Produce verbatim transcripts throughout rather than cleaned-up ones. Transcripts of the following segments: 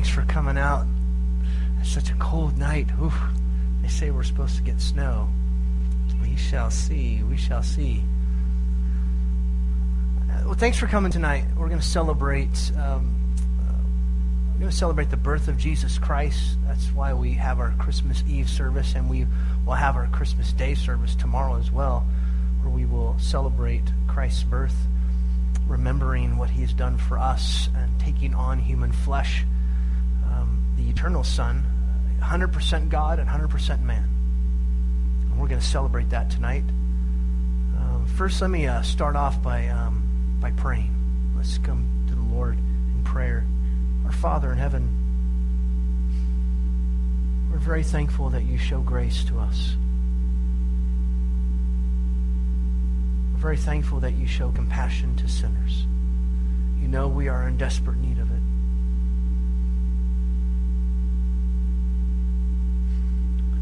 thanks for coming out. It's such a cold night. Oof. They say we're supposed to get snow. We shall see. We shall see. Uh, well, thanks for coming tonight. We're going to celebrate. Um, uh, we're going to celebrate the birth of Jesus Christ. That's why we have our Christmas Eve service, and we will have our Christmas Day service tomorrow as well, where we will celebrate Christ's birth, remembering what he has done for us and taking on human flesh, um, the eternal Son, one hundred percent God and one hundred percent man. And we're going to celebrate that tonight. Uh, first, let me uh, start off by um, by praying. Let's come to the Lord in prayer. Our Father in heaven, we're very thankful that you show grace to us. Very thankful that you show compassion to sinners. You know we are in desperate need of it.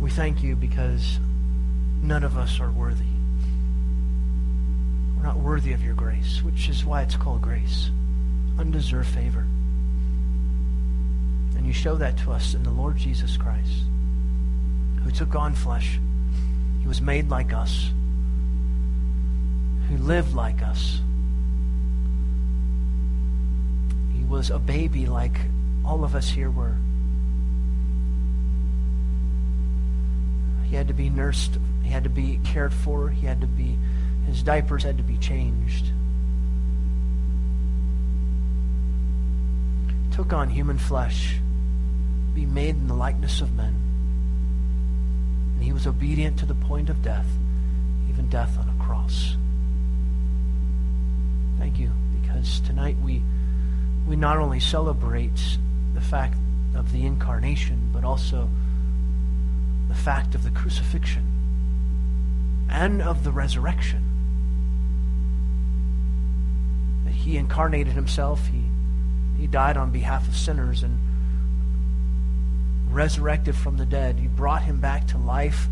We thank you because none of us are worthy. We're not worthy of your grace, which is why it's called grace. Undeserved favor. And you show that to us in the Lord Jesus Christ, who took on flesh. He was made like us, who lived like us. He was a baby like all of us here were. He had to be nursed. He had to be cared for. He had to be, his diapers had to be changed. He took on human flesh, be made in the likeness of men. And he was obedient to the point of death, even death on a cross. Thank you, because tonight we we not only celebrate the fact of the incarnation, but also the fact of the crucifixion and of the resurrection. That he incarnated himself, he he died on behalf of sinners and resurrected from the dead. You brought him back to life,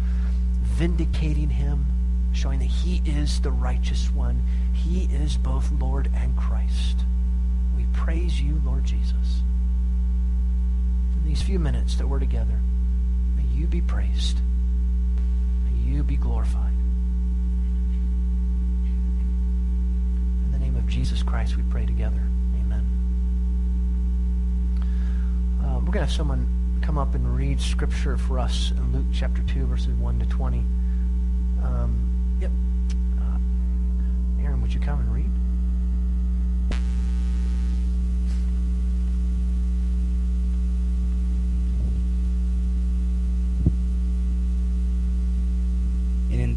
vindicating him, showing that he is the righteous one. He is both Lord and Christ. We praise you, Lord Jesus. In these few minutes that we're together, may you be praised. May you be glorified. In the name of Jesus Christ, we pray together. Amen. Uh, we're going to have someone come up and read Scripture for us in Luke chapter two, verses one to twenty. Um, yep. Aaron, would you come and read? And in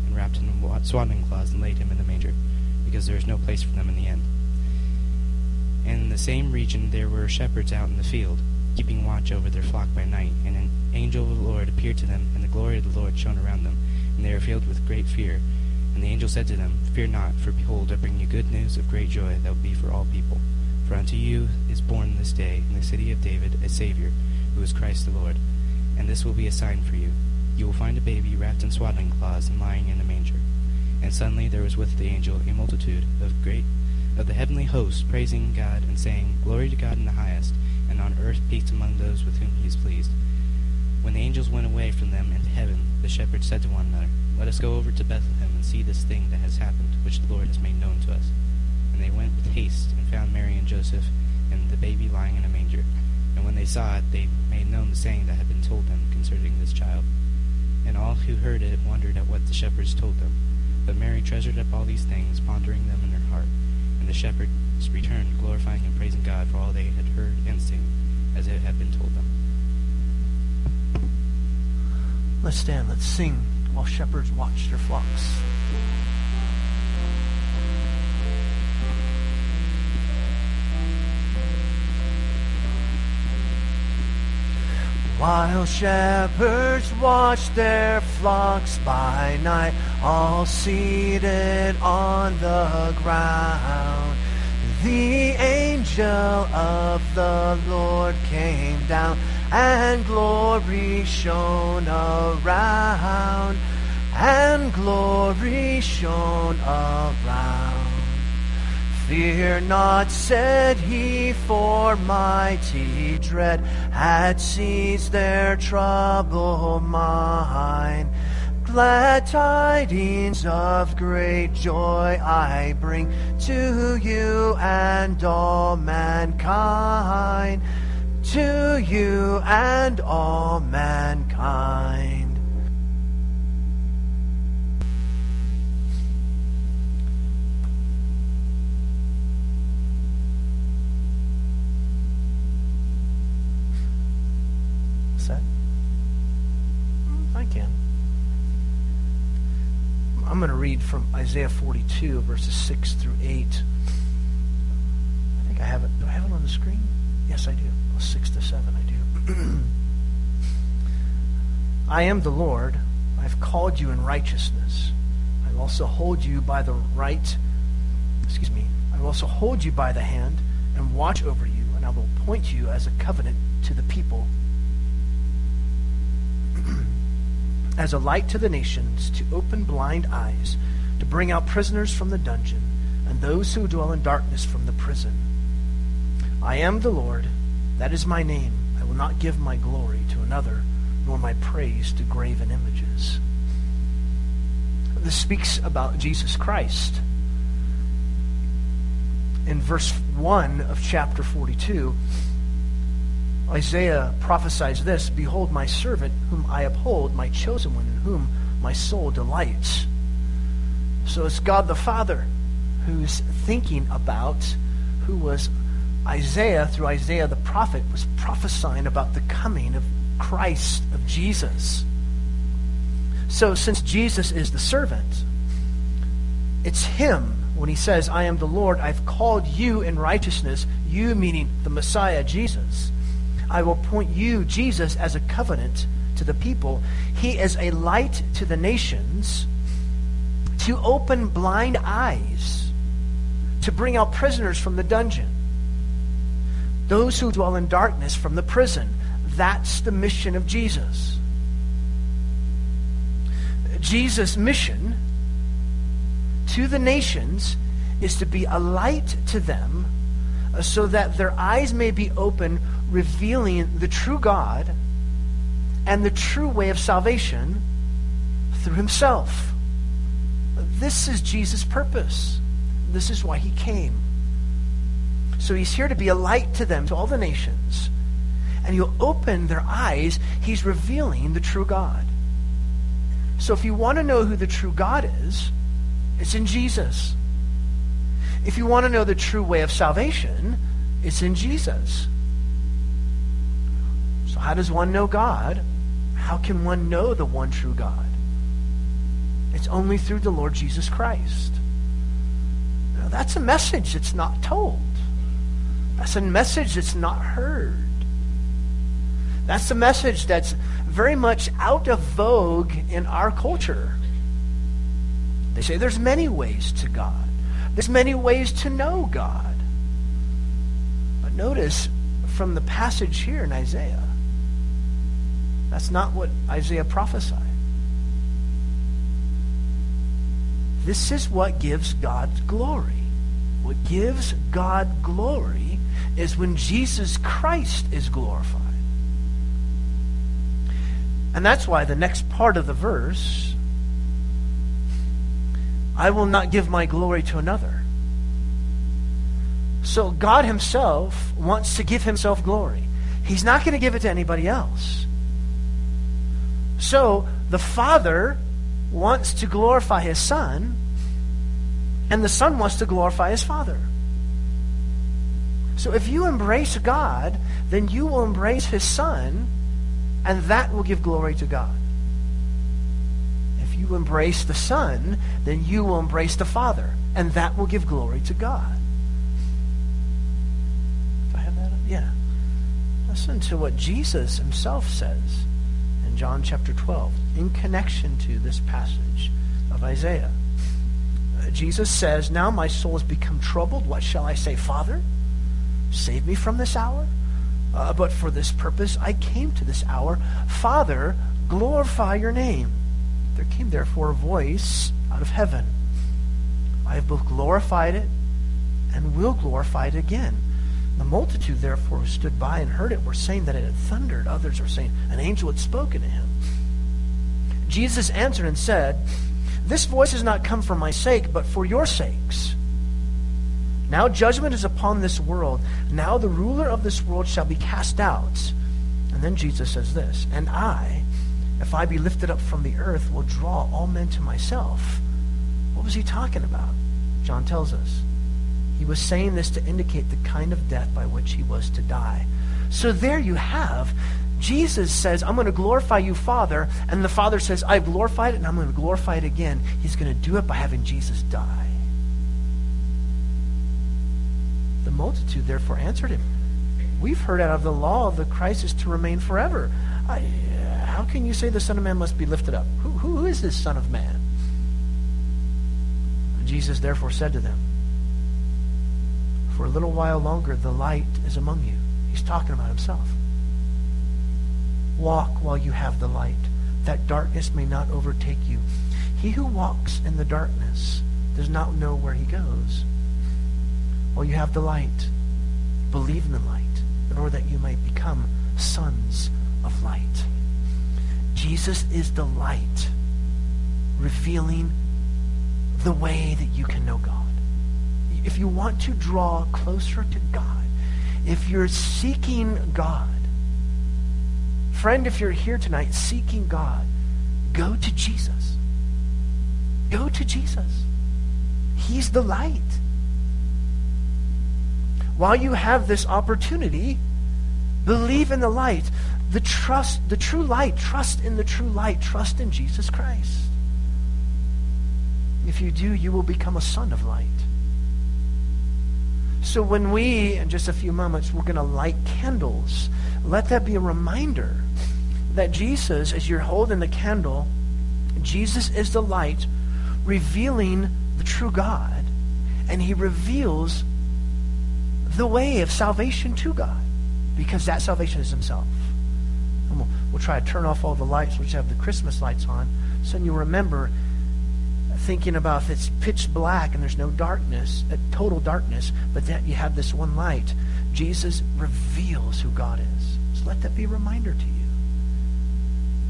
and wrapped him in swaddling cloths, and laid him in the manger, because there was no place for them in the inn. And in the same region there were shepherds out in the field, keeping watch over their flock by night, and an angel of the Lord appeared to them, and the glory of the Lord shone around them, and they were filled with great fear. And the angel said to them, Fear not, for behold, I bring you good news of great joy that will be for all people. For unto you is born this day in the city of David a Savior, who is Christ the Lord. And this will be a sign for you. You will find a baby wrapped in swaddling cloths and lying in a manger. And suddenly there was with the angel a multitude of great of the heavenly host, praising God and saying, Glory to God in the highest, and on earth peace among those with whom he is pleased. When the angels went away from them into heaven, the shepherds said to one another, Let us go over to Bethlehem and see this thing that has happened, which the Lord has made known to us. And they went with haste and found Mary and Joseph and the baby lying in a manger. And when they saw it, they made known the saying that had been told them concerning this child. And all who heard it wondered at what the shepherds told them. But Mary treasured up all these things, pondering them in her heart. And the shepherds returned, glorifying and praising God for all they had heard and seen, as it had been told them. Let's stand, let's sing while shepherds watch their flocks. While shepherds watched their flocks by night, all seated on the ground, the angel of the Lord came down, and glory shone around, and glory shone around. Fear not, said he, for mighty dread had seized their troubled mind. Glad tidings of great joy I bring to you and all mankind, to you and all mankind. I can. I'm going to read from Isaiah forty-two, verses six through eight. I think I have it. Do I have it on the screen? Yes, I do. Well, six to seven, I do. I am the Lord. I've called you in righteousness. I will also hold you by the right, excuse me, I will also hold you by the hand and watch over you, and I will appoint you as a covenant to the people, as a light to the nations, to open blind eyes, to bring out prisoners from the dungeon, and those who dwell in darkness from the prison. I am the Lord, that is my name. I will not give my glory to another, nor my praise to graven images. This speaks about Jesus Christ. In verse one of chapter forty-two, Isaiah prophesies this: Behold, my servant whom I uphold, my chosen one in whom my soul delights. So it's God the Father who's thinking about, who was Isaiah, through Isaiah the prophet, was prophesying about the coming of Christ, of Jesus. So since Jesus is the servant, it's him when he says, I am the Lord, I've called you in righteousness, you meaning the Messiah, Jesus. I will appoint you, Jesus, as a covenant to the people. He is a light to the nations, to open blind eyes, to bring out prisoners from the dungeon, those who dwell in darkness from the prison. That's the mission of Jesus. Jesus' mission to the nations is to be a light to them so that their eyes may be open, revealing the true God and the true way of salvation through himself. This is Jesus' purpose. This is why he came. So he's here to be a light to them, to all the nations. And he'll open their eyes. He's revealing the true God. So if you want to know who the true God is, it's in Jesus. If you want to know the true way of salvation, it's in Jesus. So how does one know God? How can one know the one true God? It's only through the Lord Jesus Christ. Now, that's a message that's not told. That's a message that's not heard. That's a message that's very much out of vogue in our culture. They say there's many ways to God. There's many ways to know God. But notice from the passage here in Isaiah, that's not what Isaiah prophesied. This is what gives God glory. What gives God glory is when Jesus Christ is glorified. And that's why the next part of the verse, I will not give my glory to another. So God himself wants to give himself glory. He's not going to give it to anybody else. So the Father wants to glorify his Son, and the Son wants to glorify his Father. So if you embrace God, then you will embrace his Son, and that will give glory to God. You embrace the Son, then you will embrace the Father, and that will give glory to God. Do I have that up? Yeah. Listen to what Jesus himself says in John chapter twelve in connection to this passage of Isaiah. Jesus says, "Now my soul has become troubled. What shall I say? Father, save me from this hour? Uh, but for this purpose I came to this hour. Father, glorify your name." There came therefore a voice out of heaven, "I have both glorified it and will glorify it again." The multitude therefore who stood by and heard it were saying that it had thundered. Others were saying an angel had spoken to him. Jesus answered and said, "This voice has not come for my sake, but for your sakes. Now judgment is upon this world. Now the ruler of this world shall be cast out." And then Jesus says this, "And I, if I be lifted up from the earth, will draw all men to myself." What was he talking about? John tells us. He was saying this to indicate the kind of death by which he was to die. So there you have, Jesus says, "I'm going to glorify you, Father." And the Father says, "I've glorified it and I'm going to glorify it again." He's going to do it by having Jesus die. The multitude therefore answered him, "We've heard out of the law of the Christ is to remain forever. I, how can you say the Son of Man must be lifted up? Who, who is this Son of Man?" Jesus therefore said to them, "For a little while longer the light is among you." He's talking about himself. "Walk while you have the light, that darkness may not overtake you. He who walks in the darkness does not know where he goes. While you have the light, believe in the light, in order that you might become sons of light." Jesus is the light, revealing the way that you can know God. If you want to draw closer to God, if you're seeking God, friend, if you're here tonight seeking God, go to Jesus. Go to Jesus. He's the light. While you have this opportunity, believe in the light, the trust, the true light, trust in the true light, trust in Jesus Christ. If you do, you will become a son of light. So when we, in just a few moments, we're going to light candles, let that be a reminder that Jesus, as you're holding the candle, Jesus is the light revealing the true God, and he reveals the way of salvation to God, because that salvation is himself. And we'll, we'll try to turn off all the lights, which have the Christmas lights on, so then you remember thinking about if it's pitch black and there's no darkness, total darkness, but that you have this one light. Jesus reveals who God is. So let that be a reminder to you.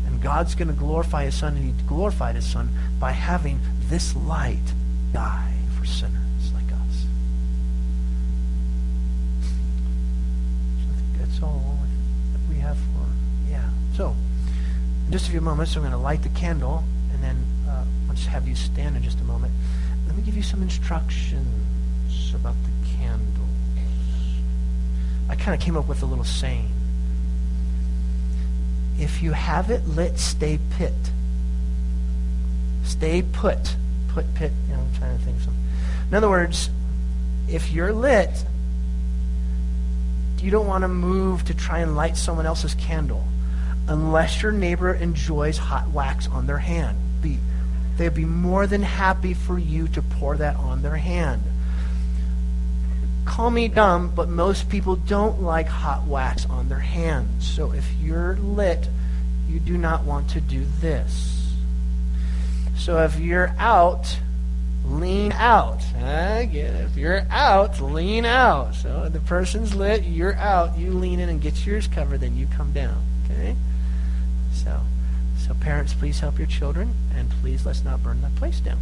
And God's going to glorify his Son, and he glorified his Son by having this light die for sinners like us. So I think that's all that we have for, yeah. So, in just a few moments, I'm going to light the candle, and then uh, I'll just have you stand in just a moment. Let me give you some instructions about the candles. I kind of came up with a little saying. If you have it lit, stay pit. Stay put. Put, pit, you know, I'm trying to think of something. In other words, if you're lit, you don't want to move to try and light someone else's candle unless your neighbor enjoys hot wax on their hand. Be They'd be more than happy for you to pour that on their hand. Call me dumb, but most people don't like hot wax on their hands. So if you're lit, you do not want to do this. So if you're out, lean out. I get it. If you're out, lean out. So if the person's lit, you're out, you lean in and get yours covered, then you come down. Okay? So... So parents, please help your children, and please let's not burn that place down.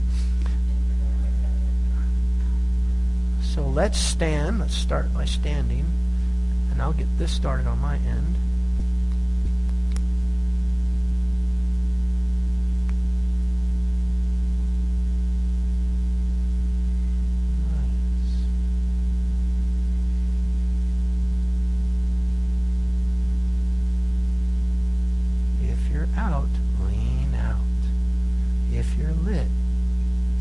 So let's stand. Let's start by standing, and I'll get this started on my end. Out, lean out. If you're lit,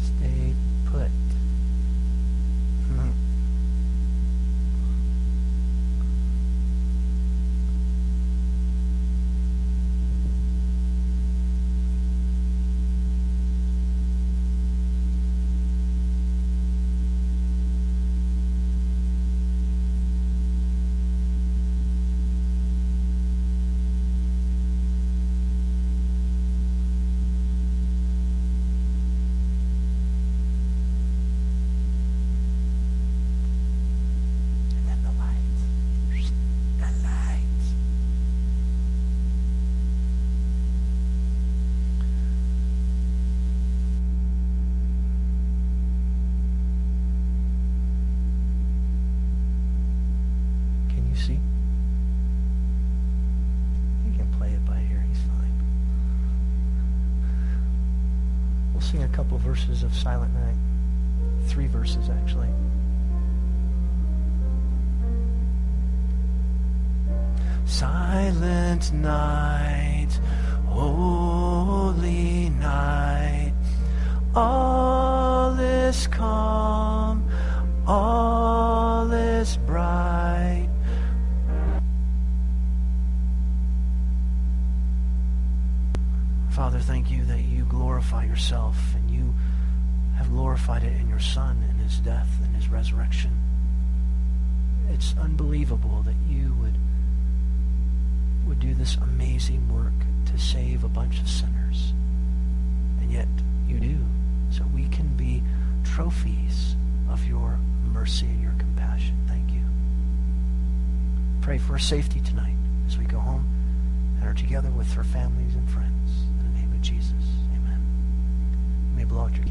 stay put. Mm-hmm. sing a couple verses of Silent Night. Three verses, actually. Silent night, holy night, all is calm, all is bright. Father, thank you that you glorify yourself, and you have glorified it in your Son, in his death, and his resurrection. It's unbelievable that you would would do this amazing work to save a bunch of sinners. And yet you do. So we can be trophies of your mercy and your compassion. Thank you. Pray for her safety tonight as we go home and are together with her families and friends. In the name of Jesus, amen. You may blow out your